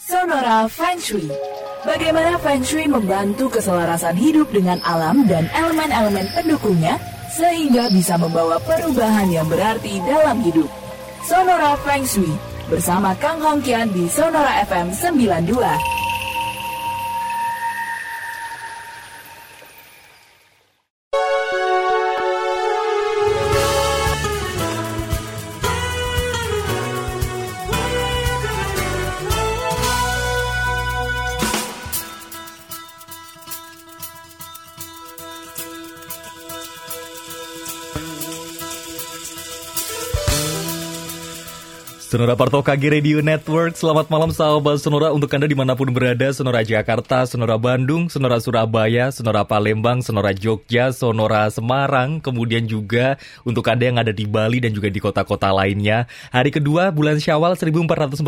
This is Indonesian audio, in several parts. Sonora Feng Shui. Bagaimana Feng Shui membantu keselarasan hidup dengan alam dan elemen-elemen pendukungnya sehingga bisa membawa perubahan yang berarti dalam hidup. Sonora Feng Shui bersama Kang Hong Kian di Sonora FM 92. Sonora Parto KG Radio Network, selamat malam sahabat Sonora untuk Anda dimanapun berada, Sonora Jakarta, Sonora Bandung, Sonora Surabaya, Sonora Palembang, Sonora Jogja, Sonora Semarang, kemudian juga untuk Anda yang ada di Bali dan juga di kota-kota lainnya. Hari kedua bulan Syawal 1442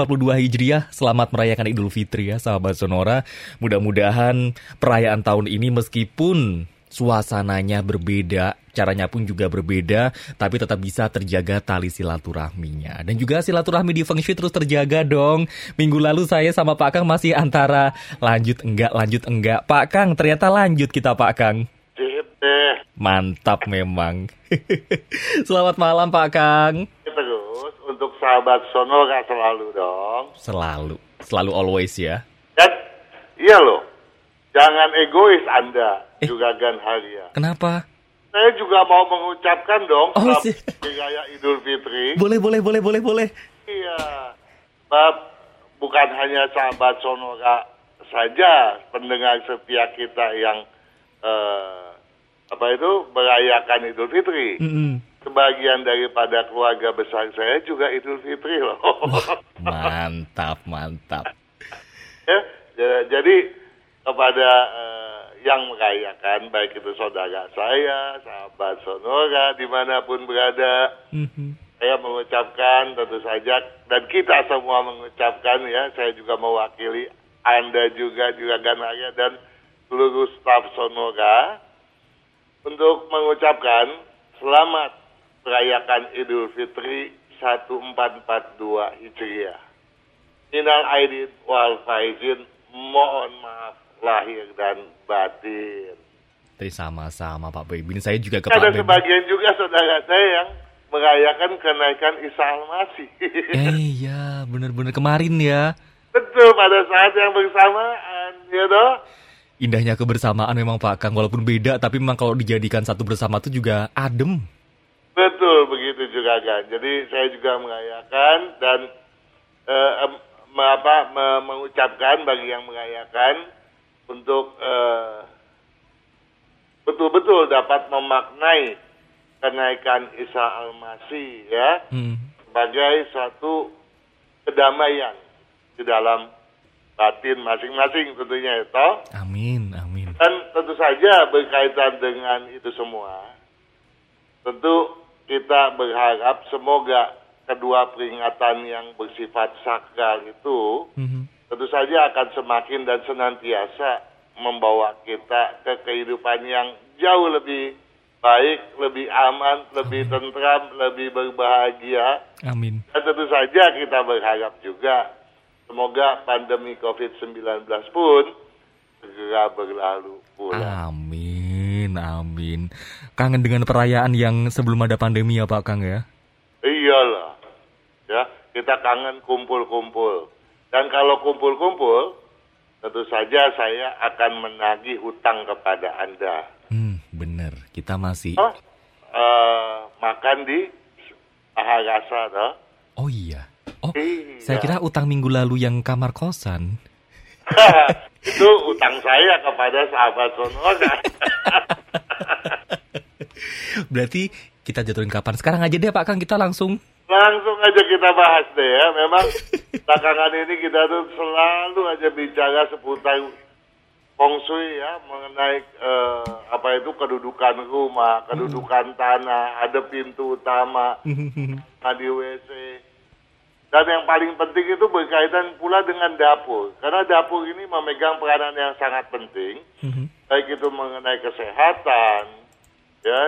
Hijriyah, selamat merayakan Idul Fitri ya sahabat Sonora. Mudah-mudahan perayaan tahun ini meskipun suasananya berbeda, caranya pun juga berbeda, tapi tetap bisa terjaga tali silaturahminya. Dan juga silaturahmi di Feng Shui terus terjaga dong. Minggu lalu saya sama Pak Kang masih antara lanjut enggak. Pak Kang, ternyata lanjut kita Pak Kang. Mantap memang. Selamat malam Pak Kang. Terus untuk sahabat Sonora selalu dong. Selalu always ya. Dan iya loh. Jangan egois Anda, juga Gan Haria. Kenapa? Saya juga mau mengucapkan dong Raya Idul Fitri. Boleh. Iya. Sebab bukan hanya sahabat Sonora saja, pendengar setia kita yang merayakan Idul Fitri. Mm-hmm. Sebagian daripada keluarga besar saya juga Idul Fitri loh. Wah, mantap. Jadi kepada yang merayakan, baik itu saudara saya, sahabat Sonora, dimanapun berada, saya mengucapkan tentu saja, dan kita semua mengucapkan ya, saya juga mewakili Anda juga Ganaya dan seluruh staf Sonora untuk mengucapkan selamat merayakan Idul Fitri 1442 Hijriah. Minal Aidin Wal Faizin, mohon maaf lahir dan batin. Sama-sama Pak Boy. Ini saya juga kepada sebagian juga saudara saya yang merayakan kenaikan Isa Almasih. Iya, benar-benar kemarin ya. Betul, pada saat yang bersamaan, ya toh. Indahnya kebersamaan memang Pak Kang, walaupun beda tapi memang kalau dijadikan satu bersama itu juga adem. Betul, begitu juga kan. Jadi saya juga merayakan dan mengucapkan bagi yang merayakan untuk betul-betul dapat memaknai kenaikan Isa Almasih ya, sebagai suatu kedamaian di dalam batin masing-masing tentunya itu. Amin. Dan tentu saja berkaitan dengan itu semua, tentu kita berharap semoga kedua peringatan yang bersifat sakral itu tentu saja akan semakin dan senantiasa membawa kita ke kehidupan yang jauh lebih baik, lebih aman, lebih tentram, lebih berbahagia. Amin. Dan tentu saja kita berharap juga semoga pandemi COVID-19 pun segera berlalu pula. Amin. Kangen dengan perayaan yang sebelum ada pandemi ya Pak Kang ya? Iyalah. Ya, kita kangen kumpul-kumpul. Dan kalau kumpul-kumpul, tentu saja saya akan menagih hutang kepada Anda. Bener, kita masih makan di Aharasa, toh? Oh iya. Saya kira utang minggu lalu yang kamar kosan. Itu utang saya kepada sahabat Sonora. Berarti kita jatuhin kapan? Sekarang aja deh Pak Kang, kita langsung aja kita bahas deh ya. Memang belakangan ini kita tuh selalu aja bicara seputar Feng Shui ya, mengenai kedudukan rumah, kedudukan tanah, ada pintu utama, ada WC. Dan yang paling penting itu berkaitan pula dengan dapur. Karena dapur ini memegang peranan yang sangat penting, baik itu mengenai kesehatan, ya,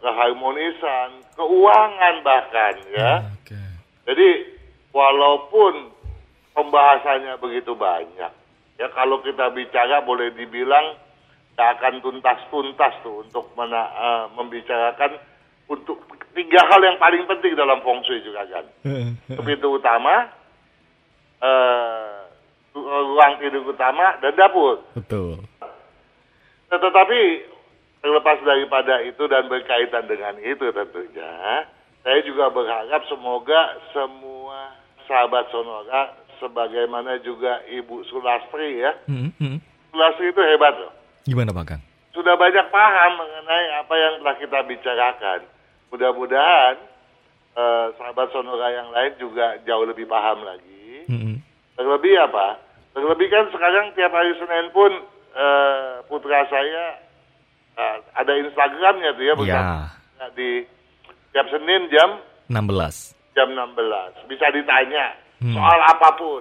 keharmonisan, keuangan bahkan ya. Jadi walaupun pembahasannya begitu banyak. Ya kalau kita bicara boleh dibilang tak akan tuntas-tuntas tuh untuk membicarakan untuk tiga hal yang paling penting dalam feng shui juga kan. Pintu utama, ruang tidur utama, dan dapur. Betul. Nah, tetapi terlepas daripada itu dan berkaitan dengan itu tentunya, saya juga berharap semoga semua sahabat Sonora, sebagaimana juga Ibu Sulastri ya. Sulastri itu hebat loh. Gimana Pak Kang? Sudah banyak paham mengenai apa yang telah kita bicarakan. Mudah-mudahan sahabat Sonora yang lain juga jauh lebih paham lagi. Terlebih apa? Terlebih kan sekarang tiap hari Senin pun putra saya ada Instagramnya tuh ya, bukan? Ya. Nah, di tiap Senin jam 16. Bisa ditanya soal apapun.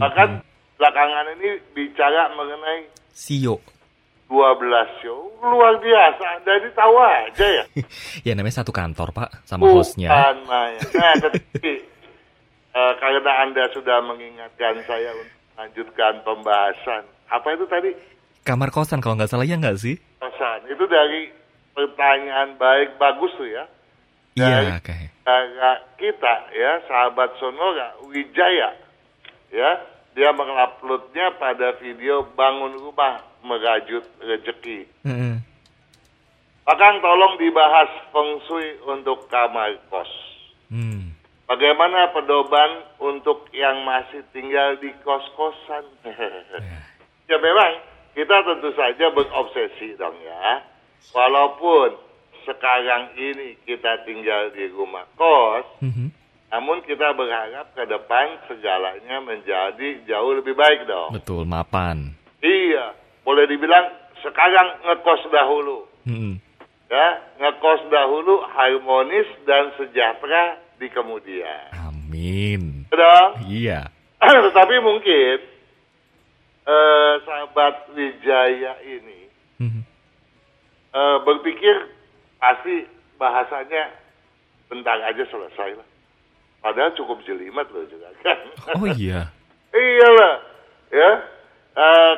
Bahkan belakangan ini bicara mengenai Sio. 12 show, luar biasa. Anda ini tahu aja ya. Ya namanya satu kantor Pak, sama hostnya. Nah, tetapi karena Anda sudah mengingatkan saya untuk lanjutkan pembahasan. Apa itu tadi? Kamar kosan kalau nggak salah ya nggak sih? Kosan, itu dari pertanyaan baik bagus tuh ya. Iya, oke. Kita ya, sahabat Sonora, Wijaya. Ya, dia menguploadnya pada video bangun rumah merajut rezeki. Pakang tolong dibahas feng shui untuk kamar kos. Bagaimana pedoman untuk yang masih tinggal di kos-kosan? Ya memang kita tentu saja berobsesi dong ya. Walaupun sekarang ini kita tinggal di rumah kos, namun kita berharap ke depan segalanya menjadi jauh lebih baik dong. Betul, mapan. Iya. Boleh dibilang sekarang ngekos dahulu. Ya, ngekos dahulu harmonis dan sejahtera di kemudian. Amin. Betul? Iya. Tetapi mungkin sahabat Wijaya ini berpikir pasti bahasanya bentar aja selesai lah. Padahal cukup jelimet loh juga kan. Oh iya. Iyalah. Ya.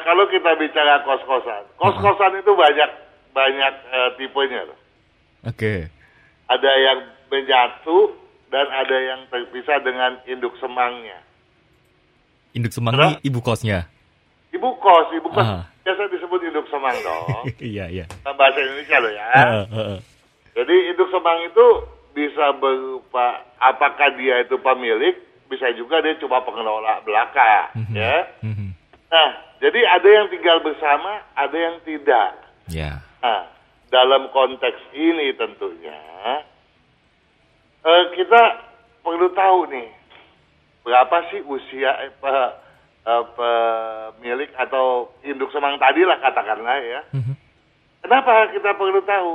Kalau kita bicara kos-kosan, kos-kosan itu banyak tipenya. Oke. Okay. Ada yang menyatu dan ada yang terpisah dengan induk semangnya. Induk semangnya ibu kosnya? Ibu kos. Biasa disebut induk semang dong. Iya. Bahasa Indonesia loh ya. Jadi induk semang itu bisa berupa apakah dia itu pemilik, bisa juga dia cuma pengelola belaka, ya. Nah, jadi ada yang tinggal bersama, ada yang tidak. Yeah. Nah, dalam konteks ini tentunya, kita perlu tahu nih, berapa sih usia pemilik atau induk semang tadi lah katakanlah ya. Kenapa kita perlu tahu?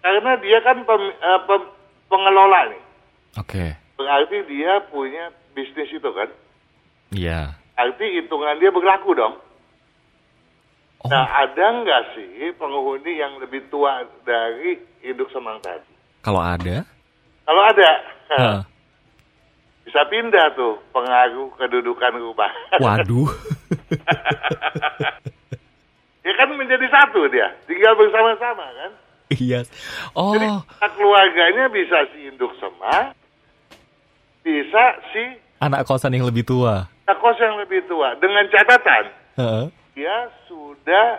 Karena dia kan pengelola nih. Oke. Berarti dia punya bisnis itu kan? Iya. Yeah. Arti hitungan dia berlaku dong. Nah, ada nggak sih penghuni yang lebih tua dari induk semang tadi? Kalau ada. Bisa pindah tuh pengaruh kedudukan rumah. Waduh. Ya kan menjadi satu dia. Tinggal bersama-sama kan. Iya. Oh. Jadi keluarganya bisa si induk semang. Bisa si anak kosan yang lebih tua. Dengan catatan dia sudah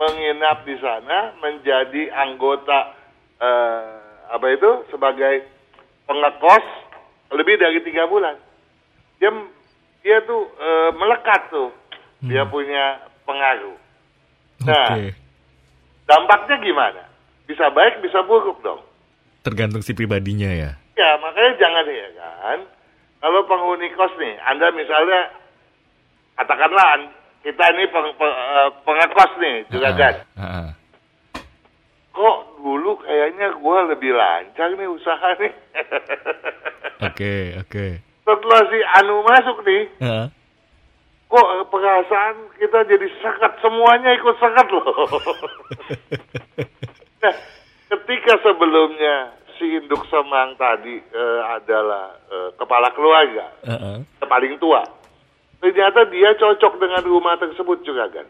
menginap di sana menjadi anggota sebagai pengekos lebih dari 3 bulan. Dia tuh melekat tuh. Dia punya pengaruh. Nah, dampaknya gimana? Bisa baik, bisa buruk dong. Tergantung si pribadinya ya. Ya, makanya jangan ya kan. Kalau penghuni kos nih, Anda misalnya, katakanlah kita ini pengekos nih, juragan. Kok dulu kayaknya gue lebih lancar nih usaha nih. Oke. Setelah si Anu masuk nih, kok perasaan kita jadi sekat, semuanya ikut sekat loh. Nah, ketika sebelumnya si induk semang tadi adalah kepala keluarga, paling tua. Ternyata dia cocok dengan rumah tersebut juga kan.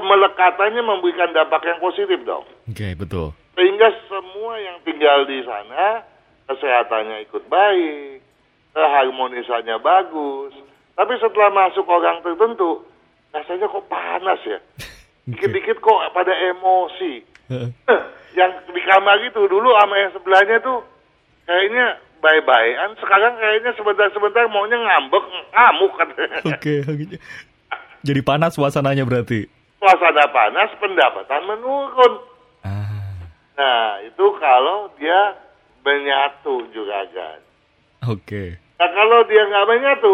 Melekatannya memberikan dampak yang positif dong. Oke, betul. Sehingga semua yang tinggal di sana kesehatannya ikut baik, harmonisannya bagus. Tapi setelah masuk orang tertentu, rasanya kok panas ya. Dikit-dikit kok pada emosi. Yang di kamar itu dulu sama yang sebelahnya tuh kayaknya bye-byean. Sekarang kayaknya sebentar-sebentar maunya ngambek, ngamuk katanya. Oke. Jadi panas suasananya berarti? Suasana panas, pendapatan menurun. Nah, itu kalau dia menyatu juga kan. Oke. Nah, kalau dia nggak menyatu,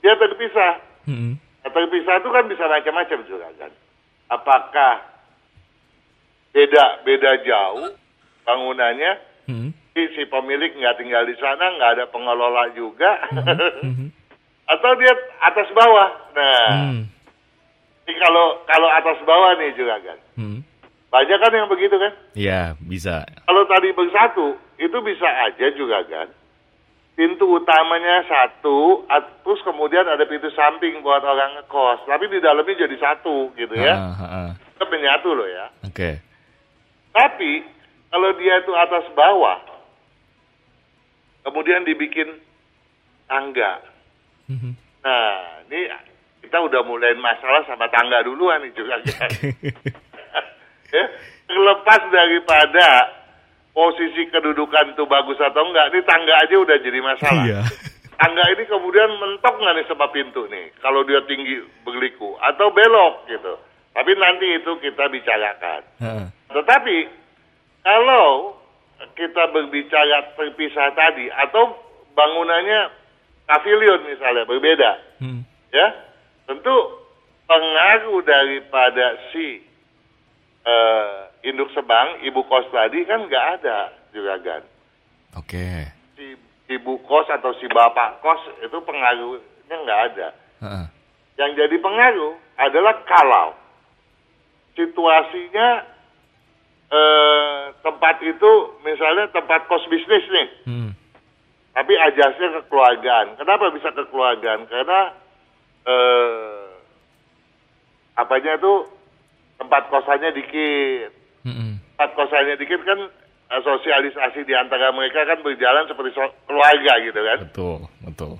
dia terpisah. Nah, terpisah itu kan bisa macam-macam juga kan. Apakah beda jauh bangunannya, si pemilik nggak tinggal di sana, nggak ada pengelola juga, atau dia atas bawah. Nah, ini kalau atas bawah nih juga kan, banyak kan yang begitu kan? Iya, bisa. Kalau tadi bersatu, itu bisa aja juga kan. Pintu utamanya satu, terus kemudian ada pintu samping buat orang ngekos. Tapi di dalamnya jadi satu, gitu ya. Itu menyatu loh ya. Oke. Tapi, kalau dia itu atas bawah, kemudian dibikin tangga. Nah, ini kita udah mulai masalah sama tangga duluan nih juga kan. Terlepas daripada posisi kedudukan itu bagus atau enggak, ini tangga aja udah jadi masalah. Iya. Tangga ini kemudian mentok nggak nih sama pintu nih, kalau dia tinggi berliku, atau belok gitu. Tapi nanti itu kita bicarakan. Tetapi, kalau kita berbicara terpisah tadi, atau bangunannya pavilion misalnya, berbeda. Ya, tentu pengaruh daripada si induk sebang, ibu kos tadi kan nggak ada juga kan. Oke. Si ibu kos atau si bapak kos itu pengaruhnya nggak ada. Yang jadi pengaruh adalah kalau situasinya tempat itu misalnya tempat kos bisnis nih, tapi ajasnya kekeluargaan. Kenapa bisa kekeluargaan? Karena apanya tuh tempat kosannya dikit. Tempat kosannya dikit kan sosialisasi di antara mereka kan berjalan seperti keluarga gitu kan. Betul.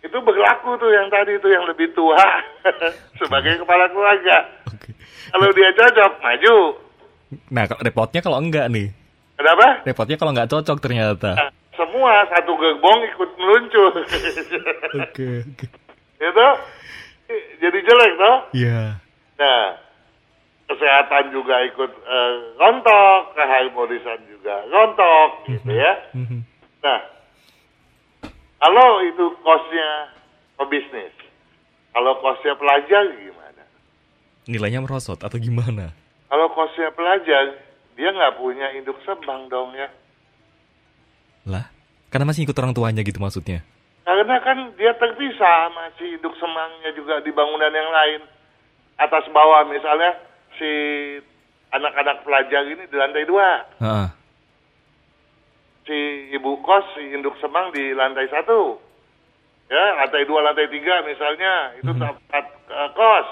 Itu berlaku tuh yang tadi itu yang lebih tua sebagai kepala keluarga. Kalau dia cocok, maju. Nah, repotnya kalau enggak nih. Kenapa? Repotnya kalau enggak cocok ternyata. Nah, semua satu gerbong ikut meluncur. Oke. Itu jadi jelek toh? Iya. Nah, kesehatan juga ikut rontok, keharmonisan juga rontok, gitu ya. Nah, kalau itu kosnya pebisnis, kalau kosnya pelajar gimana? Nilainya merosot atau gimana? Kalau kosnya pelajar, dia nggak punya induk sebang dong ya. Lah, karena masih ikut orang tuanya gitu maksudnya? Karena kan dia terpisah, masih induk semangnya juga di bangunan yang lain. Atas bawah misalnya, si anak-anak pelajar ini di lantai 2. Si ibu kos, si induk semang di lantai 1. Ya, lantai 2, lantai 3 misalnya, itu tempat kos.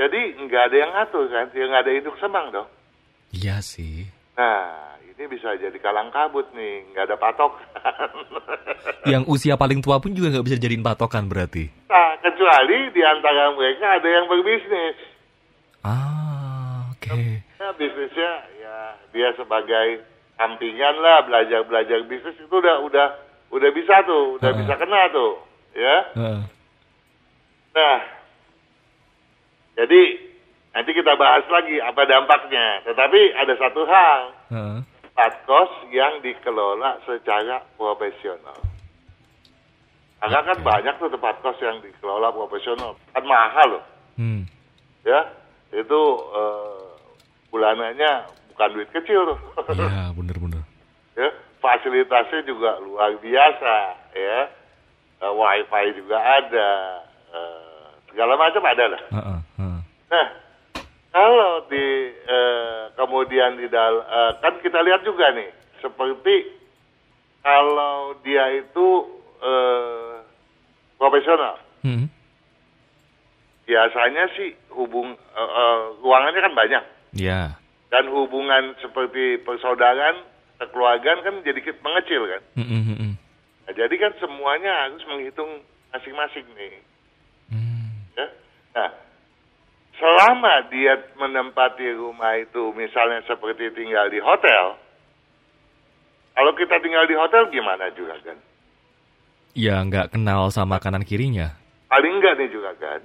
Jadi nggak ada yang ngatur kan, nggak ada induk semang dong. Iya sih. Nah, ini bisa jadi kalang kabut nih, nggak ada patokan. Yang usia paling tua pun juga nggak bisa jadiin patokan berarti? Nah, kecuali di antara mereka ada yang berbisnis. Oke. Nah, bisnisnya ya dia sebagai sampingan lah, belajar bisnis itu udah bisa tuh, udah bisa kena tuh, ya. Nah, jadi nanti kita bahas lagi apa dampaknya. Tetapi ada satu hal, tempat kos yang dikelola secara profesional. Karena kan banyak tuh tempat kos yang dikelola profesional, kan mahal loh, ya. Itu bulanannya bukan duit kecil. Iya, benar-benar. Ya, fasilitasnya juga luar biasa, ya. Wi-Fi juga ada, segala macam ada lah. Nah, Kalau di kemudian di dalam kan kita lihat juga nih, seperti kalau dia itu profesional, biasanya sih ruangannya kan banyak, yeah. Dan hubungan seperti persaudaraan, kekeluargaan kan jadi mengecil kan. Mm-hmm. Nah, jadi kan semuanya harus menghitung masing-masing nih. Ya? Nah, selama dia menempati rumah itu misalnya seperti tinggal di hotel, kalau kita tinggal di hotel gimana juragan? Ya nggak kenal sama kanan kirinya. Paling nggak nih juragan.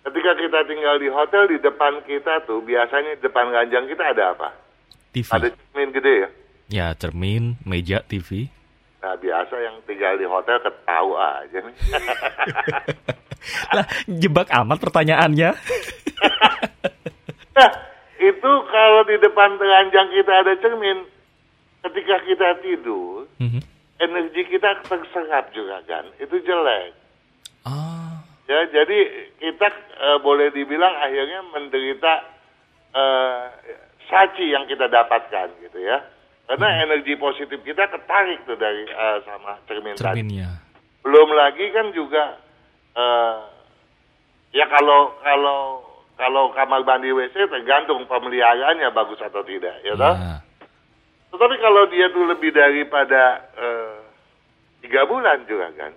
Ketika kita tinggal di hotel, di depan kita tuh biasanya depan ranjang kita ada apa? TV. Ada cermin gede ya? Ya cermin, meja, TV. Nah biasa yang tinggal di hotel ketawa aja nih. Lah jebak amat pertanyaannya. Nah, itu kalau di depan ranjang kita ada cermin, ketika kita tidur, energi kita terserap juga kan, itu jelek. Ah. Ya jadi kita boleh dibilang akhirnya menderita saci yang kita dapatkan gitu ya, karena energi positif kita ketarik tuh dari sama cermin tadi. Belum lagi kan juga ya kalau kamar mandi WC tergantung pemeliharaannya bagus atau tidak, ya toh. Tetapi kalau dia tuh lebih daripada 3 bulan juga kan,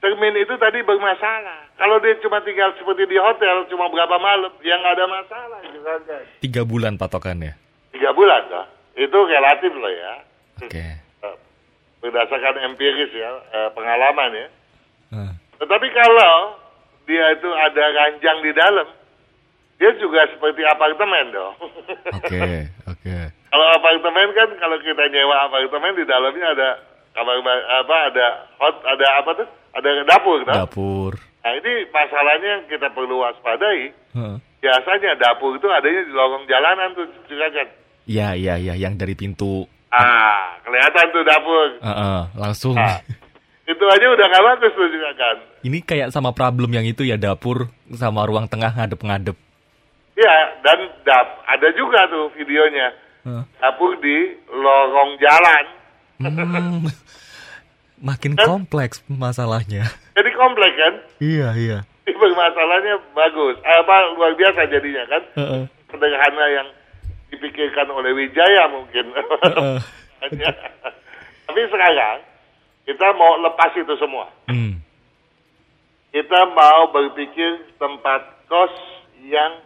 cermin itu tadi bermasalah. Kalau dia cuma tinggal seperti di hotel cuma berapa malam, ya nggak ada masalah juga kan. 3 bulan patokannya. 3 bulan lah, itu relatif loh ya. Oke. Berdasarkan empiris ya, pengalaman ya. Tetapi kalau dia itu ada ranjang di dalam, dia juga seperti apartemen dong. Oke. Kalau apartemen kan, kalau kita nyewa apartemen di dalamnya ada kamar apa, ada dapur kan? Dapur. Nah ini masalahnya yang kita perlu waspadai. Biasanya dapur itu adanya di lorong jalanan tuh juga kan? Iya, yang dari pintu. Ah, kelihatan tuh dapur. Langsung. Nah, itu aja udah gak bagus tuh juga kan. Ini kayak sama problem yang itu ya, dapur sama ruang tengah ngadep-ngadep. Iya, dan ada juga tuh videonya. Dapur di lorong jalan. Makin dan, kompleks masalahnya. Jadi kompleks kan? Iya. Masalahnya bagus. Luar biasa jadinya kan? Sederhana yang dipikirkan oleh Wijaya mungkin. Tapi sekarang kita mau lepas itu semua. Kita mau berpikir tempat kos yang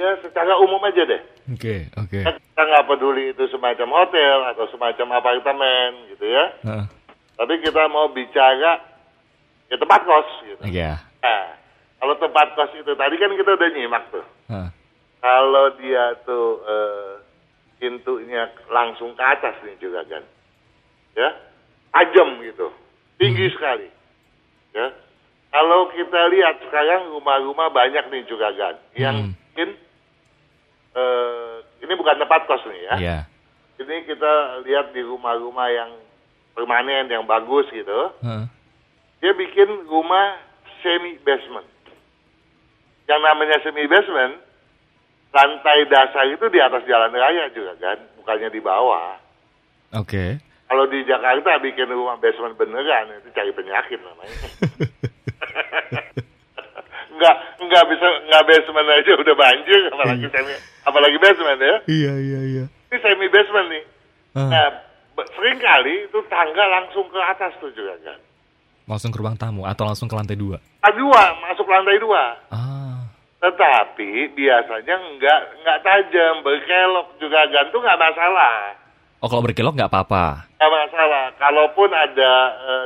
ya secara umum aja deh. Oke. Kita nggak peduli itu semacam hotel atau semacam apartemen gitu ya. Tapi kita mau bicara ya tempat kos gitu. Iya. Nah, kalau tempat kos itu tadi kan kita udah nyimak tuh. Kalau dia tuh pintunya langsung ke atas nih juga kan. Ya. Tajam gitu, tinggi sekali. Ya. Kalau kita lihat sekarang rumah-rumah banyak nih juga kan, yang mungkin ini bukan tempat kos nih ya. Yeah. Ini kita lihat di rumah-rumah yang permanen, yang bagus gitu. Dia bikin rumah semi basement. Yang namanya semi basement, lantai dasar itu di atas jalan raya juga kan, bukannya di bawah. Oke. Kalau di Jakarta bikin rumah basement beneran, itu cari penyakit namanya. Nggak basement aja udah banjir, apalagi basement ya. Iya. Ini semi basement nih. Nah, seringkali itu tangga langsung ke atas tuh juga kan. Langsung ke ruang tamu atau langsung ke lantai 2? Masuk lantai 2. Tetapi biasanya nggak tajam, berkelok juga kan, tuh nggak masalah. Oh kalau berkelok nggak apa-apa? Nggak masalah, kalaupun ada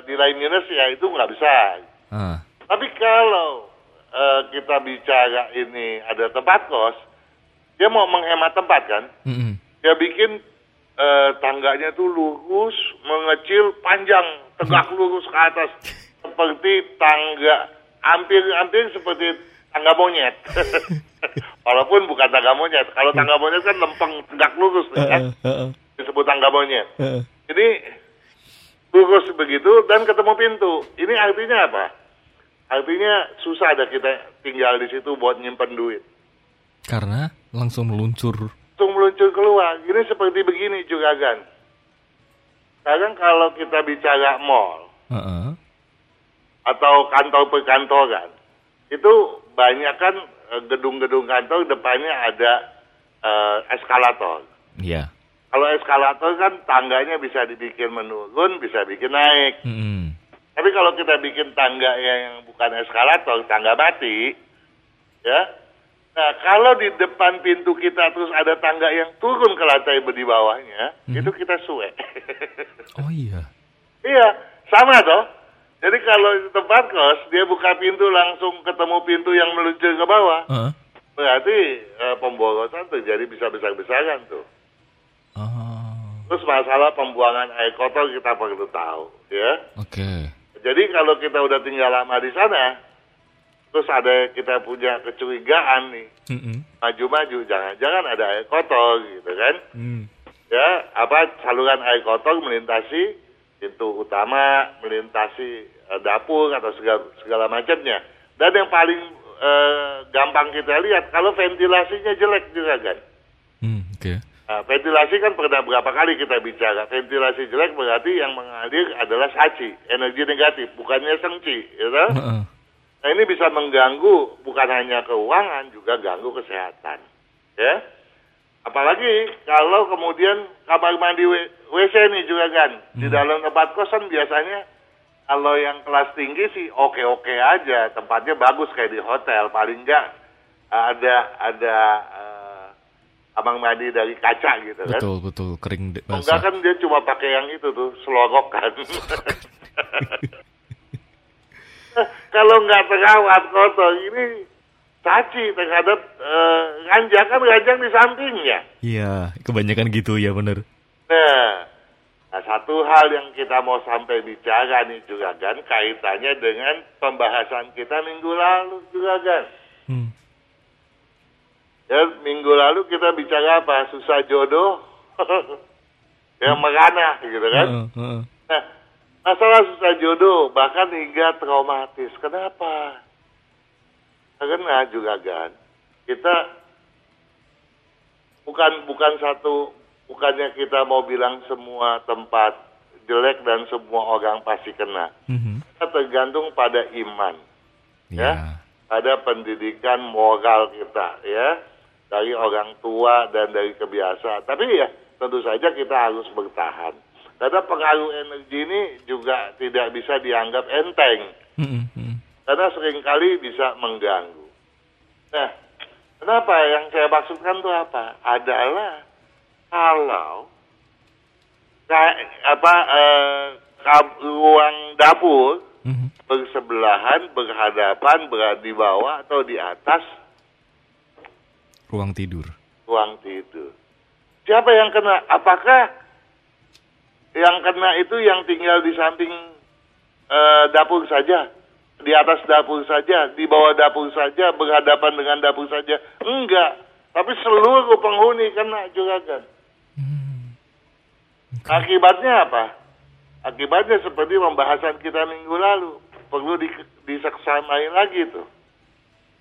nilai minus ya itu nggak besar. Tapi kalau kita bicara ini ada tempat kos, dia mau menghemat tempat kan? Dia bikin tangganya tuh lurus, mengecil, panjang, tegak lurus ke atas. Seperti tangga, hampir seperti tangga monyet. Walaupun bukan tangga monyet, kalau tangga monyet kan lempeng, tegak lurus kan? Disebut tangga monyet. Jadi lurus begitu dan ketemu pintu. Ini artinya apa? Artinya susah ada kita tinggal di situ buat nyimpen duit. Karena langsung meluncur. Langsung meluncur keluar. Ini seperti begini juga kan. Sekarang kalau kita bicara mall, atau kantor perkantoran, itu banyak kan gedung-gedung kantor depannya ada eskalator. Iya. Yeah. Kalau eskalator kan tangganya bisa dibikin menurun, bisa bikin naik. Mm-hmm. Tapi kalau kita bikin tangga yang bukan eskalator, tangga mati, ya. Nah, kalau di depan pintu kita terus ada tangga yang turun ke lantai di bawahnya, itu kita suwe. Oh iya? Iya, sama toh. Jadi kalau di tempat kos, dia buka pintu langsung ketemu pintu yang meluncur ke bawah. Berarti pemborosan terjadi bisa besar-besaran tuh. Terus masalah pembuangan air kotor kita perlu tahu, ya. Oke. Jadi kalau kita udah tinggal lama di sana, terus ada kita punya kecurigaan nih, maju-maju, jangan-jangan ada air kotor gitu kan. Ya, apa saluran air kotor melintasi pintu utama, melintasi dapur atau segala macamnya. Dan yang paling gampang kita lihat kalau ventilasinya jelek juga kan. Oke. Nah, ventilasi kan pernah berapa kali kita bicara. Ventilasi jelek berarti yang mengalir adalah saci, energi negatif, bukannya sengci, ya gitu. Nah, ini bisa mengganggu bukan hanya keuangan, juga ganggu kesehatan. Ya. Apalagi kalau kemudian kamar mandi WC nih juga kan. Di dalam tempat kosan biasanya kalau yang kelas tinggi sih oke-oke aja. Tempatnya bagus kayak di hotel. Paling nggak ada kamar mandi dari kaca gitu kan. Betul, kering basah. Enggak kan dia cuma pakai yang itu tuh, selorok kan. Kalau nggak terawat kotor ini caci terhadap ranjang kan ranjang di sampingnya. Iya, kebanyakan gitu ya benar. Nah, satu hal yang kita mau sampai bicara nih juga kan kaitannya dengan pembahasan kita minggu lalu juga kan. Ya, minggu lalu kita bicara apa? Susah jodoh yang merana gitu kan. Nah, masalah susah jodoh, bahkan hingga traumatis. Kenapa? Karena juga kan, kita bukannya kita mau bilang semua tempat jelek dan semua orang pasti kena. Kita tergantung pada iman, ya, pada pendidikan moral kita, ya, dari orang tua dan dari kebiasaan. Tapi ya, tentu saja kita harus bertahan. Karena pengaruh energi ini juga tidak bisa dianggap enteng. Karena seringkali bisa mengganggu. Nah, kenapa yang saya maksudkan itu apa? Adalah kalau ruang dapur bersebelahan, berhadapan, berada di bawah atau di atas ruang tidur. Siapa yang kena? Apakah yang kena itu yang tinggal di samping dapur saja, di atas dapur saja, di bawah dapur saja, berhadapan dengan dapur saja? Enggak, tapi seluruh penghuni kena juga kan. Akibatnya apa? Akibatnya seperti pembahasan kita minggu lalu, perlu diseksamai lagi tuh.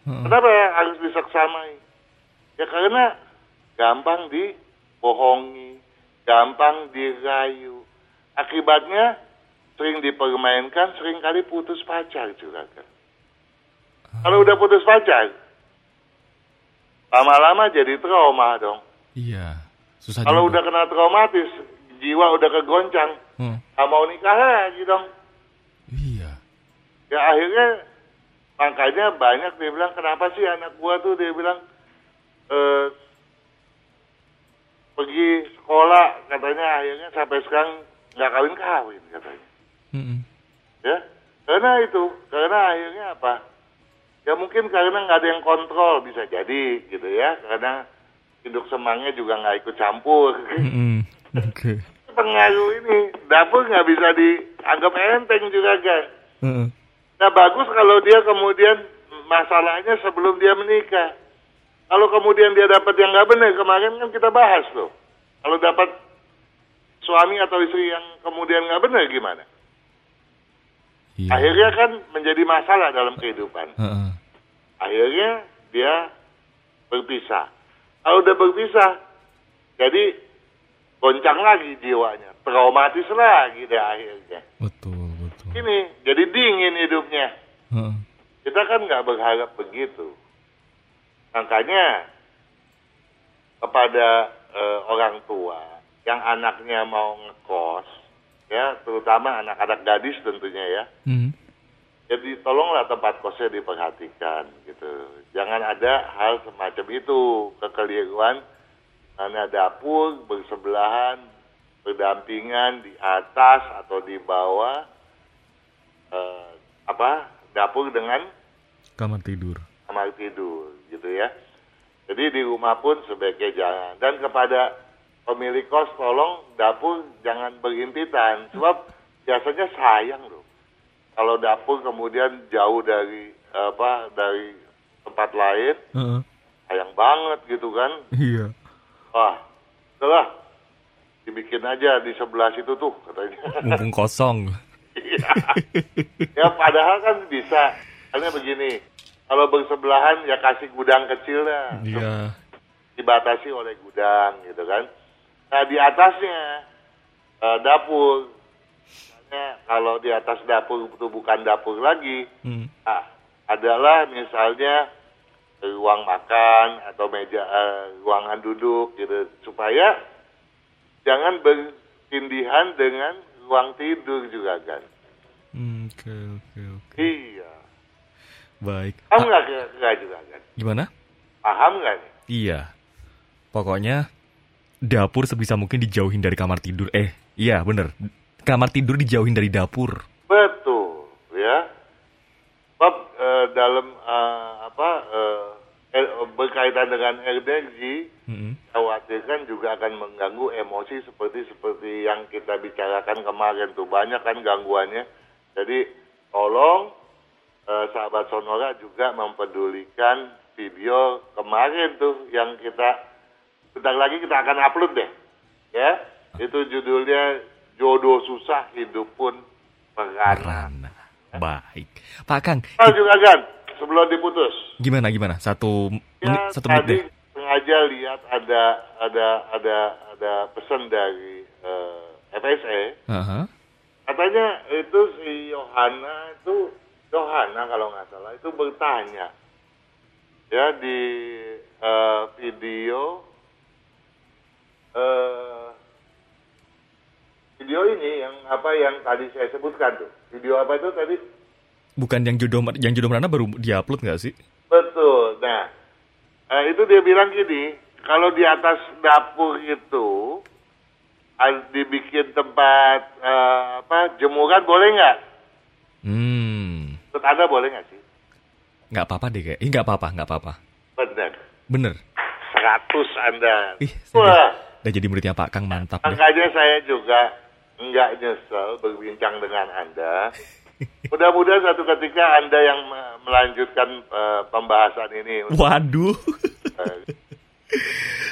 Kenapa harus diseksamai? Ya karena gampang dibohongi, gampang dirayu. Akibatnya sering dipermainkan, seringkali putus pacar juga kan. Kalau udah putus pacar, lama-lama jadi trauma dong. Iya, susah. Kalau udah kena traumatis, jiwa udah kegoncang, nggak mau nikah lagi dong. Iya. Ya akhirnya makanya banyak dia bilang, kenapa sih anak gua tuh dia bilang pergi sekolah katanya akhirnya sampai sekarang nggak kawin katanya. Ya karena itu, karena akhirnya apa ya, mungkin karena nggak ada yang kontrol bisa jadi gitu ya, karena induk semangnya juga nggak ikut campur. Okay. Pengaruh ini dapur nggak bisa dianggap enteng juga kan. Nah bagus kalau dia kemudian masalahnya sebelum dia menikah. Kalau kemudian dia dapat yang nggak benar, kemarin kan kita bahas tuh, kalau dapat suami atau istri yang kemudian nggak benar gimana? Yeah. Akhirnya kan menjadi masalah dalam kehidupan. Akhirnya dia berpisah. Kalau udah berpisah, jadi goncang lagi jiwanya, traumatis lagi deh akhirnya. Betul, betul. Ini jadi dingin hidupnya. Kita kan nggak berharap begitu. Makanya kepada orang tua yang anaknya mau ngekos, ya terutama anak-anak gadis tentunya ya. Jadi tolonglah tempat kosnya diperhatikan gitu. Jangan ada hal semacam itu, kekeliruan karena dapur bersebelahan, berdampingan di atas atau di bawah dapur dengan kamar tidur gitu ya. Jadi di rumah pun sebaiknya jangan. Dan kepada pemilik kos tolong dapur jangan berimpitan. Sebab biasanya sayang loh. Kalau dapur kemudian jauh dari tempat lain, sayang banget gitu kan. Iya. Wah, setelah dibikin aja di sebelah situ tuh katanya. Mumpung kosong. Iya. Ya padahal kan bisa. Karena begini. Kalau bersebelahan ya kasih gudang kecil lah, yeah. Dibatasi oleh gudang gitu kan. Nah di atasnya dapur, misalnya kalau di atas dapur itu bukan dapur lagi, nah, adalah misalnya ruang makan atau meja ruangan duduk gitu supaya jangan bertindihan dengan ruang tidur juga kan. Okay. Iya. Baik. Paham nggak juga kan? Gimana? Paham nggak nih? Iya. Pokoknya dapur sebisa mungkin dijauhin dari kamar tidur. Iya bener. Kamar tidur dijauhin dari dapur. Betul, ya. Sebab berkaitan dengan energi, khawatirkan juga akan mengganggu emosi seperti yang kita bicarakan kemarin tuh, banyak kan gangguannya. Jadi tolong. Sahabat Sonora juga mempedulikan video kemarin tuh yang kita bentar lagi kita akan upload deh, ya itu judulnya Jodoh Susah Hidup Pun Merana. Baik, Pak Kang. Juga kan sebelum diputus. Gimana satu menit deh. Sengaja lihat ada pesan dari FSA. Katanya itu si Yohana kalau nggak salah itu bertanya ya di video ini yang tadi saya sebutkan tuh. Video apa itu tadi? Bukan yang jodoh merana baru diupload nggak sih? Betul. Nah itu dia bilang gini, kalau di atas dapur itu dibikin tempat jemuran boleh nggak? Menurut Anda boleh nggak sih? Nggak apa-apa deh kayak. Nggak apa-apa. Bener. 100 Anda. Wah. Udah jadi muridnya Pak Kang, mantap. Makanya saya juga nggak nyesel berbincang dengan Anda. Mudah-mudahan satu ketika Anda yang melanjutkan pembahasan ini. Waduh.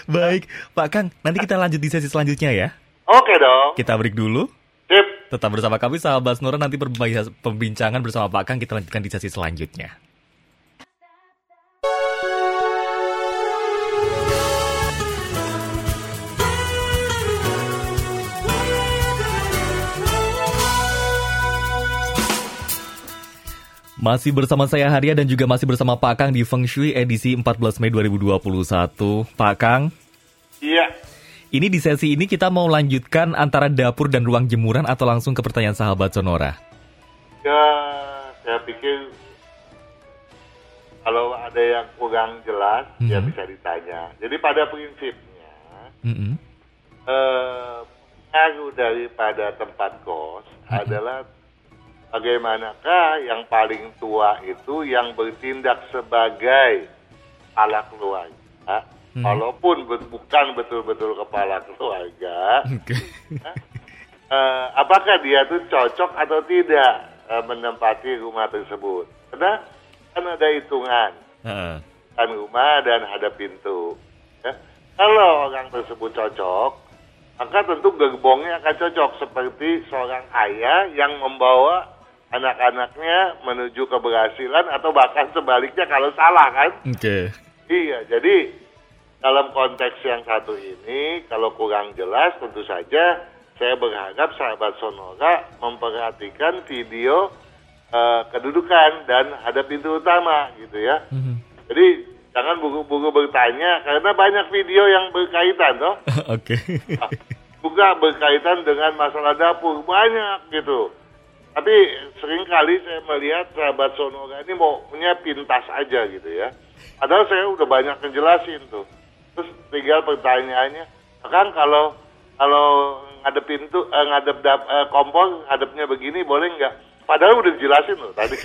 Baik. Pak Kang, nanti kita lanjut di sesi selanjutnya ya. Oke dong. Kita break dulu. Yep. Tetap bersama kami, sahabat Sonora, nanti perbincangan bersama Pak Kang kita lanjutkan di sesi selanjutnya. Masih bersama saya Haria dan juga masih bersama Pak Kang di Feng Shui edisi 14 Mei 2021. Pak Kang. Iya. Ini di sesi ini kita mau lanjutkan antara dapur dan ruang jemuran atau langsung ke pertanyaan sahabat Sonora? Ya, saya pikir kalau ada yang kurang jelas, ya bisa ditanya. Jadi pada prinsipnya, pengaruh daripada tempat kos adalah bagaimanakah yang paling tua itu yang bertindak sebagai kepala keluarga. Walaupun bukan betul-betul kepala keluarga, apakah dia tuh cocok atau tidak menempati rumah tersebut? Karena kan ada hitungan, kan rumah dan ada pintu. Ya. Kalau orang tersebut cocok, maka tentu gerbongnya akan cocok seperti seorang ayah yang membawa anak-anaknya menuju keberhasilan atau bahkan sebaliknya kalau salah kan. Oke. Iya, jadi dalam konteks yang satu ini kalau kurang jelas tentu saja saya berharap sahabat Sonora memperhatikan video kedudukan dan ada pintu utama gitu ya. Mm-hmm. Jadi jangan buru-buru bertanya karena banyak video yang berkaitan toh. Oke. Juga berkaitan dengan masalah dapur banyak gitu. Tapi seringkali saya melihat sahabat Sonora ini maunya pintas aja gitu ya. Padahal saya udah banyak ngejelasin tuh. Terus tinggal pertanyaannya, Kang kalau ngadep pintu, kompor, ngadepnya begini boleh nggak? Padahal udah dijelasin loh tadi.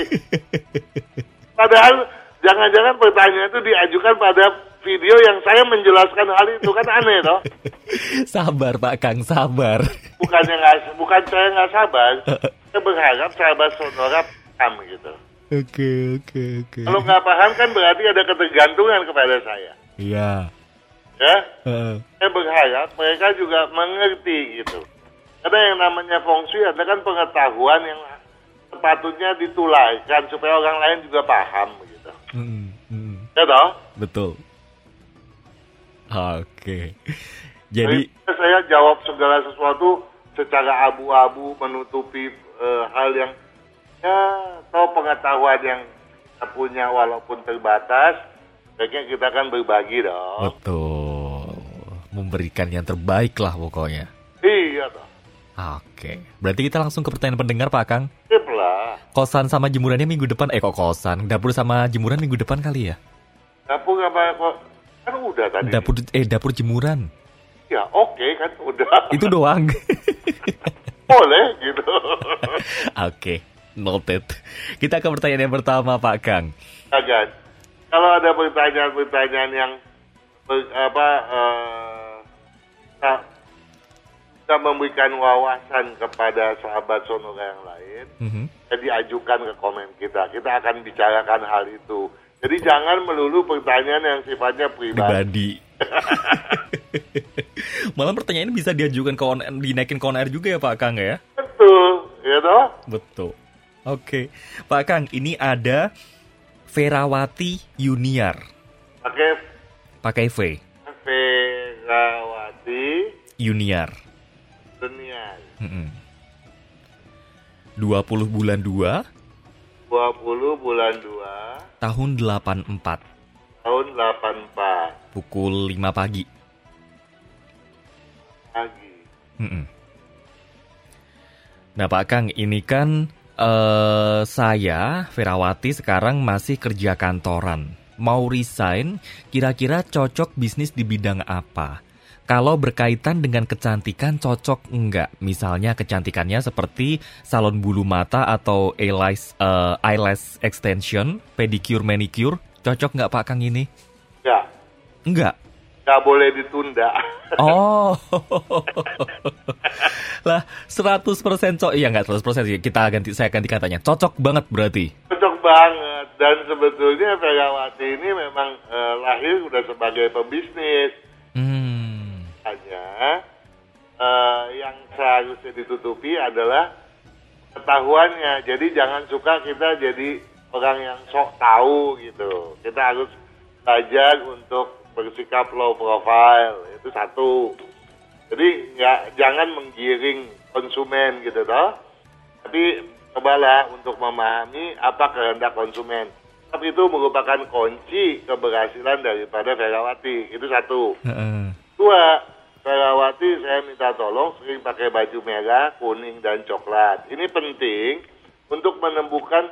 Padahal jangan-jangan pertanyaan itu diajukan pada video yang saya menjelaskan hal itu, kan aneh toh. Sabar Pak Kang, sabar. Bukan saya nggak sabar. Saya berharap sahabat Sonora paham gitu. Oke. Kalau nggak paham kan berarti ada ketergantungan kepada saya. Iya. Ya. Saya berharap mereka juga mengerti gitu. Karena yang namanya Feng Shui adalah kan pengetahuan yang sepatutnya ditularkan supaya orang lain juga paham gitu. Ya toh? Betul. Oke. Jadi saya jawab segala sesuatu secara abu-abu menutupi hal yang ya atau pengetahuan yang kita punya walaupun terbatas, kayaknya kita kan berbagi dong. Betul, memberikan yang terbaik lah pokoknya. Iya toh. Oke, berarti kita langsung ke pertanyaan pendengar Pak Kang. Sip lah. Kosan sama jemurannya minggu depan, kok kosan? Dapur sama jemuran minggu depan kali ya? Dapur apa kok? Kan udah tadi. Dapur jemuran. Ya oke, kan udah. Itu doang. Boleh gitu. Oke. Noted. Kita ke pertanyaan yang pertama Pak Kang. Agak. Kalau ada pertanyaan-pertanyaan yang kita memberikan wawasan kepada sahabat Sonora yang lain, jadi ajukan ke komen kita. Kita akan bicarakan hal itu. Jadi jangan melulu pertanyaan yang sifatnya pribadi. Malah pertanyaan bisa diajukan ke dinaikin ke on air juga ya Pak Kang ya? Betul, ya toh? Betul. Oke, Pak Kang, ini ada Vera Wati Yuniar. Pakai V. Vera Wati Yuniar. 20 bulan 2 tahun 84. Pukul 5 pagi. Nah, Pak Kang, ini kan saya, Verawati, sekarang masih kerja kantoran. Mau resign, kira-kira cocok bisnis di bidang apa? Kalau berkaitan dengan kecantikan cocok enggak? Misalnya kecantikannya seperti salon bulu mata atau eyelash extension, pedicure, manicure. Cocok enggak Pak Kang ini? Enggak. Enggak? Enggak boleh ditunda. Oh. Lah 100% ya enggak 100% sih. Saya ganti katanya. Cocok banget berarti. Cocok banget dan sebetulnya Verawati ini memang lahir udah sebagai pebisnis. Hanya yang seharusnya ditutupi adalah ketahuannya. Jadi jangan suka kita jadi orang yang sok tahu gitu. Kita harus belajar untuk bersikap low profile, itu satu. Jadi jangan menggiring konsumen gitu toh. Tapi cobalah untuk memahami apa kehendak konsumen. Tapi itu merupakan kunci keberhasilan daripada Verawati, itu satu. Dua, Verawati saya minta tolong sering pakai baju merah, kuning, dan coklat. Ini penting untuk menemukan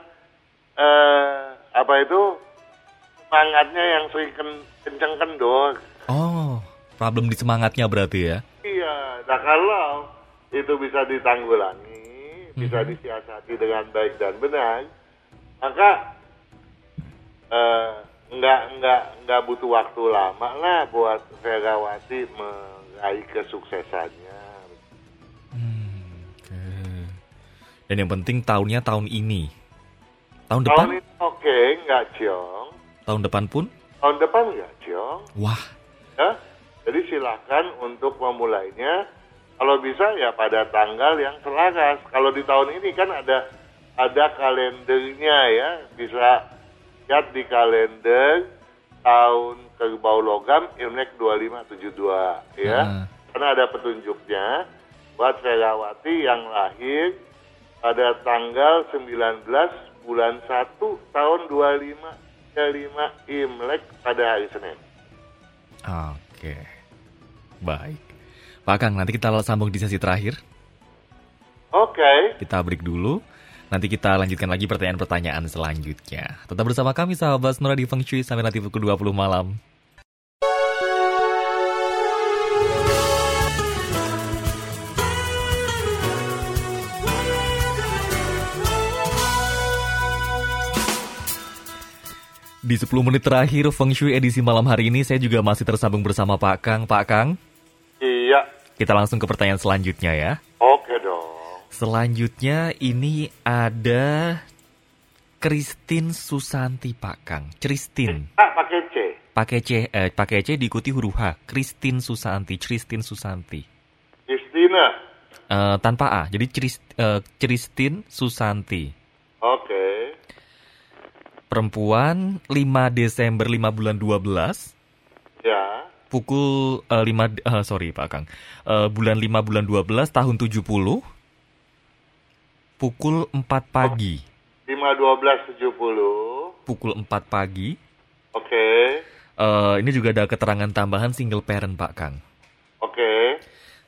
semangatnya yang sering kenceng kendor. Oh, problem di semangatnya berarti ya? Iya, nah kalau itu bisa ditanggulangi, bisa disiasati dengan baik dan benar, maka nggak butuh waktu lama lah buat Verawati meraih kesuksesannya. Okay. Dan yang penting tahunnya tahun ini, tahun depan? Oke, nggak ciong. Tahun depan pun? Tahun depan nggak, Ciong. Wah. Ya, jadi silakan untuk memulainya. Kalau bisa ya pada tanggal yang selaras. Kalau di tahun ini kan ada ada kalendernya ya, bisa lihat di kalender tahun kerbau logam Imlek 2572 ya. Karena ada petunjuknya buat Vera Wati yang lahir pada tanggal 19 bulan 1 tahun 2535 Imlek pada hari Senin. Oke. Baik. Pak Kang, nanti kita sambung di sesi terakhir. Oke. Kita break dulu. Nanti kita lanjutkan lagi pertanyaan-pertanyaan selanjutnya. Tetap bersama kami, sahabat Sonora di Feng Shui, sampai nanti pukul 20 malam. Di 10 menit terakhir Feng Shui edisi malam hari ini, saya juga masih tersambung bersama Pak Kang. Pak Kang? Iya. Kita langsung ke pertanyaan selanjutnya ya. Oke dong. Selanjutnya ini ada Christine Susanti, Pak Kang. Christine. Pakai C. Pakai C diikuti huruf H. Christine Susanti. Christina. Tanpa A. Jadi Christine Susanti. Oke. Okay. Perempuan, 5 Desember 5 bulan 12. Ya. Pukul 5 bulan 12 tahun 70. Pukul 4 pagi. 5.12.70. Pukul 4 pagi. Oke. Okay. Ini juga ada keterangan tambahan single parent, Pak Kang. Oke. Okay.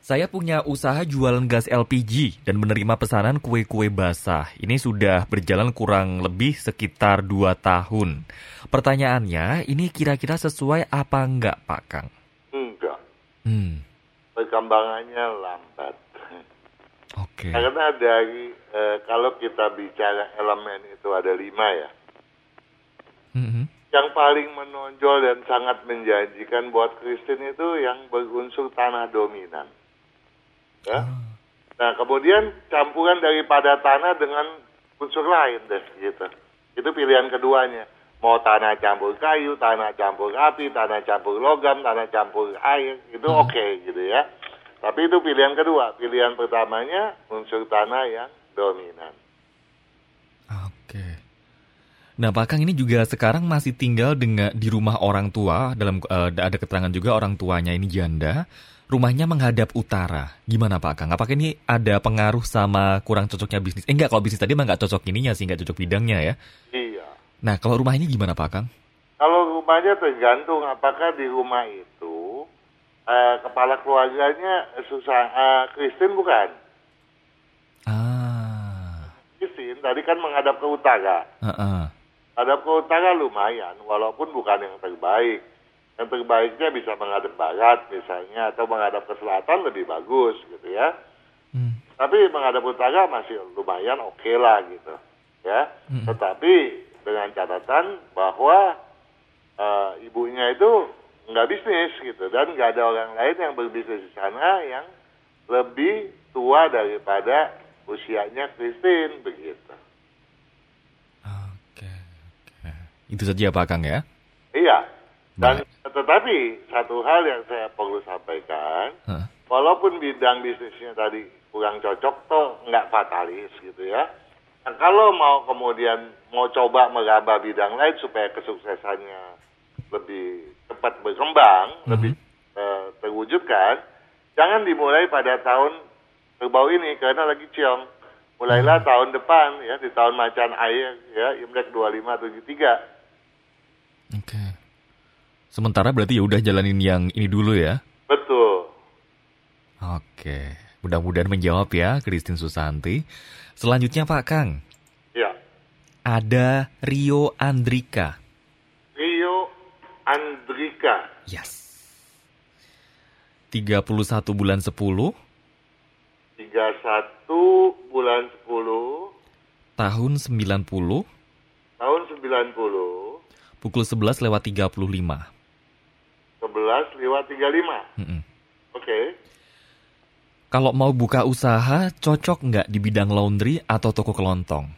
Saya punya usaha jualan gas LPG dan menerima pesanan kue-kue basah. Ini sudah berjalan kurang lebih sekitar 2 tahun. Pertanyaannya, ini kira-kira sesuai apa enggak, Pak Kang? Enggak. Perkembangannya lambat. Okay. Karena dari kalau kita bicara elemen itu ada 5 ya. Mm-hmm. Yang paling menonjol dan sangat menjanjikan buat Christine itu yang berunsur tanah dominan. Ya? Oh. Nah kemudian campuran daripada tanah dengan unsur lain deh gitu. Itu pilihan keduanya. Mau tanah campur kayu, tanah campur api, tanah campur logam, tanah campur air. Itu okay, gitu ya. Tapi itu pilihan kedua. Pilihan pertamanya unsur tanah yang dominan. Oke. Nah, Pak Kang ini juga sekarang masih tinggal di rumah orang tua. Dalam ada keterangan juga orang tuanya ini janda. Rumahnya menghadap utara. Gimana Pak Kang? Apakah ini ada pengaruh sama kurang cocoknya bisnis? Enggak, kalau bisnis tadi mah nggak cocok ininya sih, nggak cocok bidangnya ya. Iya. Nah, kalau rumah ini gimana Pak Kang? Kalau rumahnya tergantung apakah di rumah itu kepala keluarganya Christine bukan? Christine tadi kan menghadap ke utara. Menghadap ke utara lumayan, walaupun bukan yang terbaik. Yang terbaiknya bisa menghadap barat misalnya, atau menghadap ke selatan lebih bagus gitu ya. Tapi menghadap utara masih lumayan okay lah gitu ya. Tetapi dengan catatan bahwa ibunya itu nggak bisnis gitu, dan nggak ada orang lain yang berbisnis di sana yang lebih tua daripada usianya Christine begitu. Oke. Itu saja Pak Kang ya? Iya. Dan tetapi satu hal yang saya perlu sampaikan, walaupun bidang bisnisnya tadi kurang cocok tuh nggak fatalis gitu ya. Nah, kalau mau kemudian mau coba merambah bidang lain supaya kesuksesannya lebih cepat berkembang, lebih terwujudkan, jangan dimulai pada tahun kerbau ini karena lagi ciong. Mulailah tahun depan ya, di tahun macan air ya, Imlek 2573. Oke. Sementara berarti ya udah jalanin yang ini dulu ya. Betul. Oke. Mudah-mudahan menjawab ya, Christine Susanti. Selanjutnya Pak Kang. Iya. Ada Rio Andrika. Yes. 31 bulan 10 tahun 90. Pukul 11.35. 11.35. Okay. Kalau mau buka usaha cocok nggak di bidang laundry atau toko kelontong?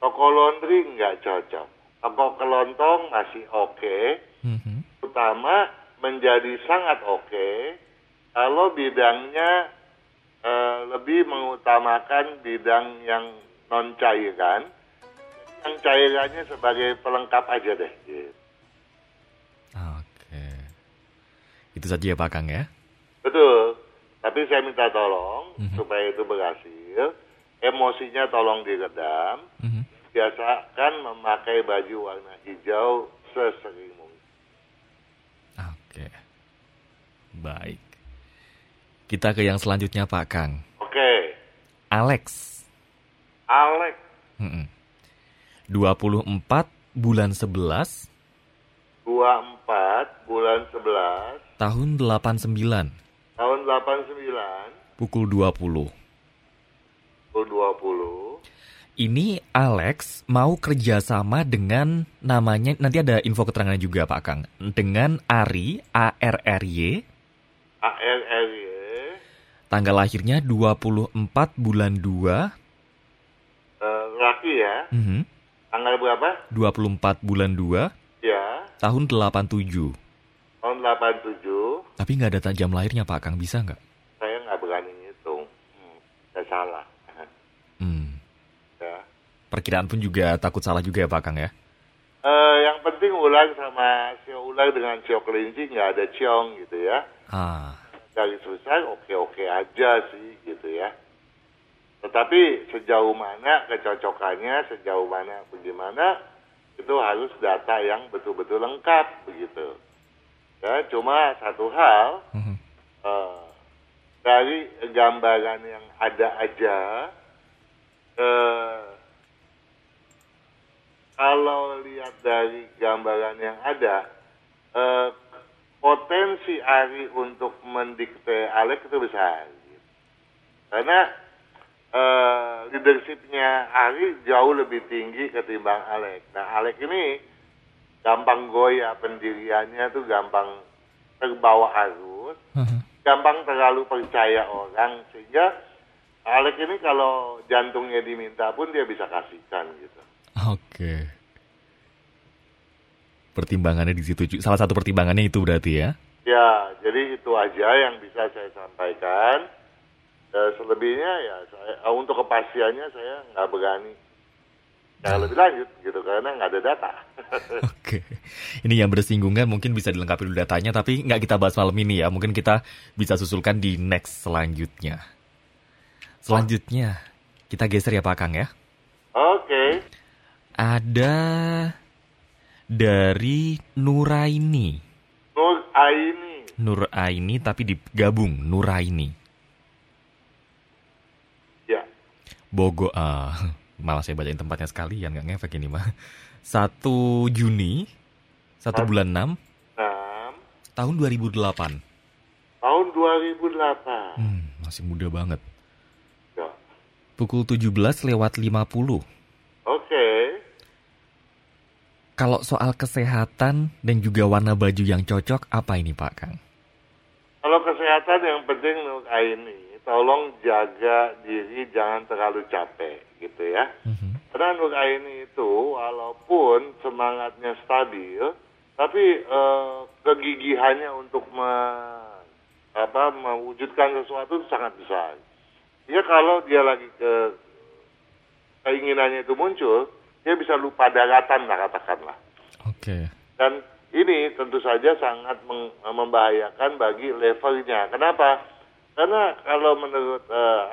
Toko laundry nggak cocok. Toko kelontong masih okay, terutama menjadi sangat okay kalau bidangnya lebih mengutamakan bidang yang non cairan, yang cairannya sebagai pelengkap aja deh. Gitu. Oke, itu saja ya Pak Kang ya? Betul, tapi saya minta tolong supaya itu berhasil, emosinya tolong diredam, biasakan memakai baju warna hijau sesering mungkin. Oke, baik. Kita ke yang selanjutnya Pak Kang. Oke. Alex. 24 bulan 11 Tahun 89 Pukul 20. Ini Alex mau kerjasama dengan namanya, nanti ada info keterangannya juga Pak Kang, dengan Ari, A-R-R-Y. Tanggal lahirnya 24 bulan 2. Laki ya. Tanggal berapa? 24 bulan 2. Ya. Tahun 87. Tahun 87. Tapi nggak ada jam lahirnya Pak Kang, bisa nggak? Saya nggak berani ngitung. Saya salah. Ya. Perkiraan pun juga takut salah juga ya Pak Kang ya? Yang penting ular sama sio ular dengan sio kelinci nggak ada ciong gitu ya. Dari selesai oke-oke aja sih gitu ya. Tetapi sejauh mana kecocokannya, sejauh mana bagaimana, itu harus data yang betul-betul lengkap begitu. Ya, cuma satu hal, dari gambaran yang ada aja, kalau lihat dari gambaran yang ada, potensi Ari untuk mendikte Alex itu besar. Gitu. Karena leadershipnya Ari jauh lebih tinggi ketimbang Alex. Nah, Alex ini gampang goyah, pendiriannya tuh gampang terbawa arus, gampang terlalu percaya orang, sehingga Alex ini kalau jantungnya diminta pun dia bisa kasihkan gitu. Oke. Pertimbangannya di situ, salah satu pertimbangannya itu berarti ya? Ya, jadi itu aja yang bisa saya sampaikan. Selebihnya ya saya, untuk kepastiannya saya nggak berani lebih lanjut gitu karena nggak ada data. Oke. Ini yang bersinggungan mungkin bisa dilengkapi dulu datanya, tapi nggak kita bahas malam ini ya, mungkin kita bisa susulkan di next selanjutnya. Selanjutnya kita geser ya Pak Kang ya. Oke. Ada dari Nur Aini tapi digabung Nur Aini. Bogor, malah saya bacain tempatnya sekalian, nggak ngefek ini mah. 1 bulan 6 tahun 2008. Masih muda banget ya. Pukul 17:50. Oke. Kalau soal kesehatan dan juga warna baju yang cocok, apa ini Pak Kang? Kalau kesehatan yang penting menurut ini, tolong jaga diri, jangan terlalu capek gitu ya. Karena Nur Aini itu walaupun semangatnya stabil, tapi kegigihannya untuk mewujudkan sesuatu sangat besar. Dia kalau dia lagi keinginannya itu muncul, dia bisa lupa daratan lah katakanlah. Oke. Dan ini tentu saja sangat membahayakan bagi levelnya. Kenapa? Karena kalau menurut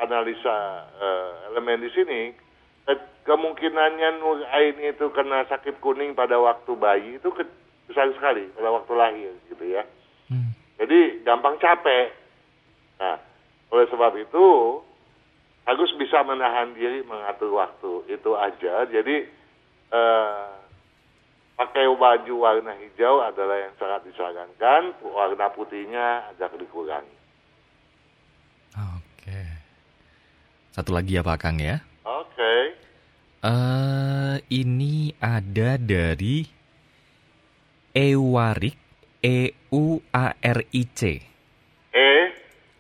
analisa elemen di sini, kemungkinannya Nur Aini itu kena sakit kuning pada waktu bayi itu besar sekali pada waktu lahir gitu ya. Jadi gampang capek. Nah, oleh sebab itu harus bisa menahan diri, mengatur waktu itu aja. Jadi pakai baju warna hijau adalah yang sangat disarankan. Warna putihnya agak dikurangi. Oke. Satu lagi ya Pak Kang ya. Oke. Ini ada dari Euaric, Euaric.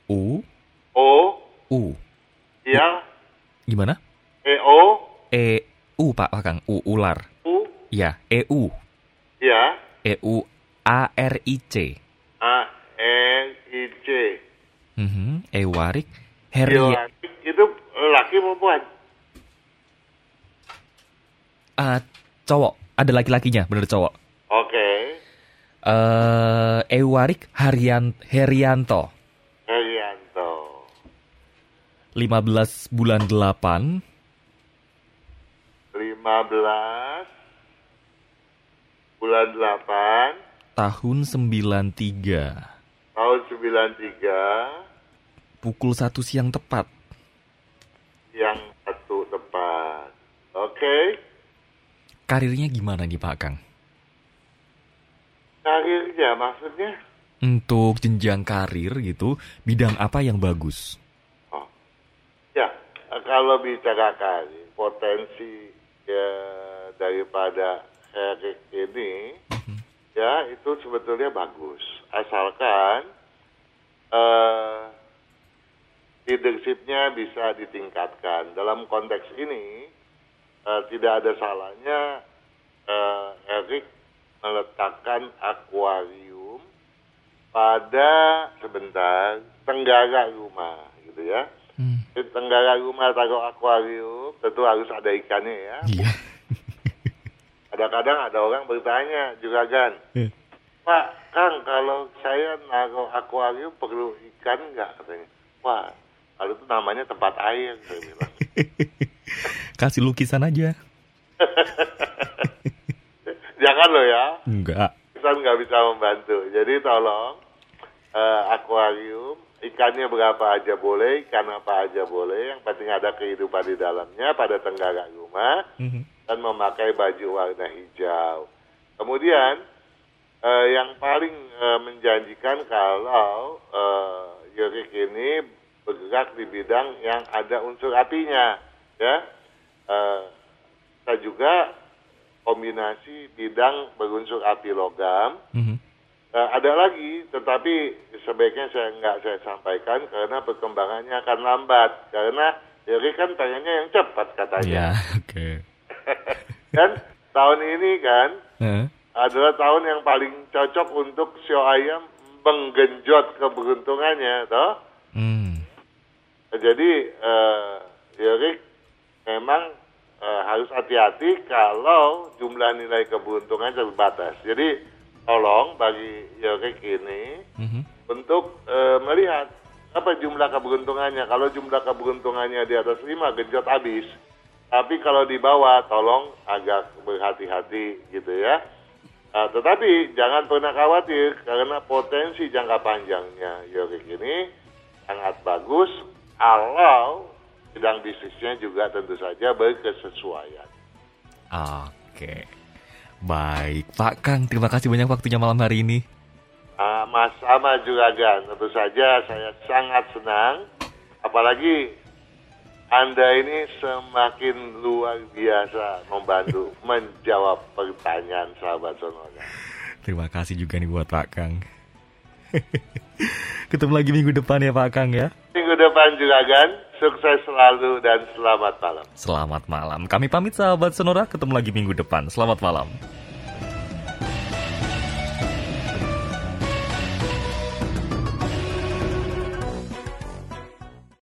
U. Iya. Gimana? EU Pak Kang, U ular. U. Iya, EU. Iya. Euaric. Euaric. Euaric. Hijriyah. Itu laki perempuan? cowok, ada laki-lakinya, bener cowok. Oke. Euaric Herianto. 15 bulan 8. 15 bulan 8. Tahun 93. Tahun 93. Pukul 1 siang tepat. Siang 1 tepat. Oke. Karirnya gimana nih Pak Kang? Karirnya maksudnya? Untuk jenjang karir gitu, bidang apa yang bagus? Ya, kalau bicara karir, potensi ya, daripada Eric ini, ya itu sebetulnya bagus. Asalkan leadership-nya bisa ditingkatkan. Dalam konteks ini, tidak ada salahnya Eric meletakkan akuarium pada tenggara rumah, gitu ya. Di tenggara rumah taruh akuarium, tentu harus ada ikannya ya. Iya. Kadang-kadang ada orang bertanya, juragan, Pak Kang, kalau saya naruh akuarium perlu ikan nggak? Katanya, wah, kalau itu namanya tempat air. Saya bilang. Kasih lukisan aja. Jangan lo ya. Enggak. Lukisan nggak bisa membantu. Jadi tolong akuarium. Ikannya berapa aja boleh, ikan apa aja boleh, yang penting ada kehidupan di dalamnya pada tenggara rumah, dan memakai baju warna hijau. Kemudian, yang paling menjanjikan kalau Euaric ini bergerak di bidang yang ada unsur apinya, ya. Kita juga kombinasi bidang berunsur api logam, ada lagi, tetapi sebaiknya saya nggak sampaikan karena perkembangannya akan lambat. Karena Euaric kan pengennya yang cepat katanya. Yeah, okay. Dan tahun ini kan adalah tahun yang paling cocok untuk show ayam menggenjot keberuntungannya, toh. Jadi Euaric memang harus hati-hati kalau jumlah nilai keberuntungannya terbatas. Jadi tolong bagi Euaric ini untuk melihat apa jumlah keberuntungannya. Kalau jumlah keberuntungannya di atas 5, genjot habis. Tapi kalau di bawah, tolong agak berhati-hati gitu ya. Tetapi jangan pernah khawatir karena potensi jangka panjangnya Euaric ini sangat bagus. Kalau sedang bisnisnya juga tentu saja berkesesuaian. Oke. Baik, Pak Kang, terima kasih banyak waktunya malam hari ini. Mas sama juragan, tentu saja saya sangat senang. Apalagi Anda ini semakin luar biasa membantu menjawab pertanyaan sahabat Sonora. Terima kasih juga nih buat Pak Kang. Ketemu lagi minggu depan ya Pak Kang ya. Minggu depan juragan, sukses selalu dan selamat malam. Selamat malam. Kami pamit sahabat Sonora, ketemu lagi minggu depan. Selamat malam.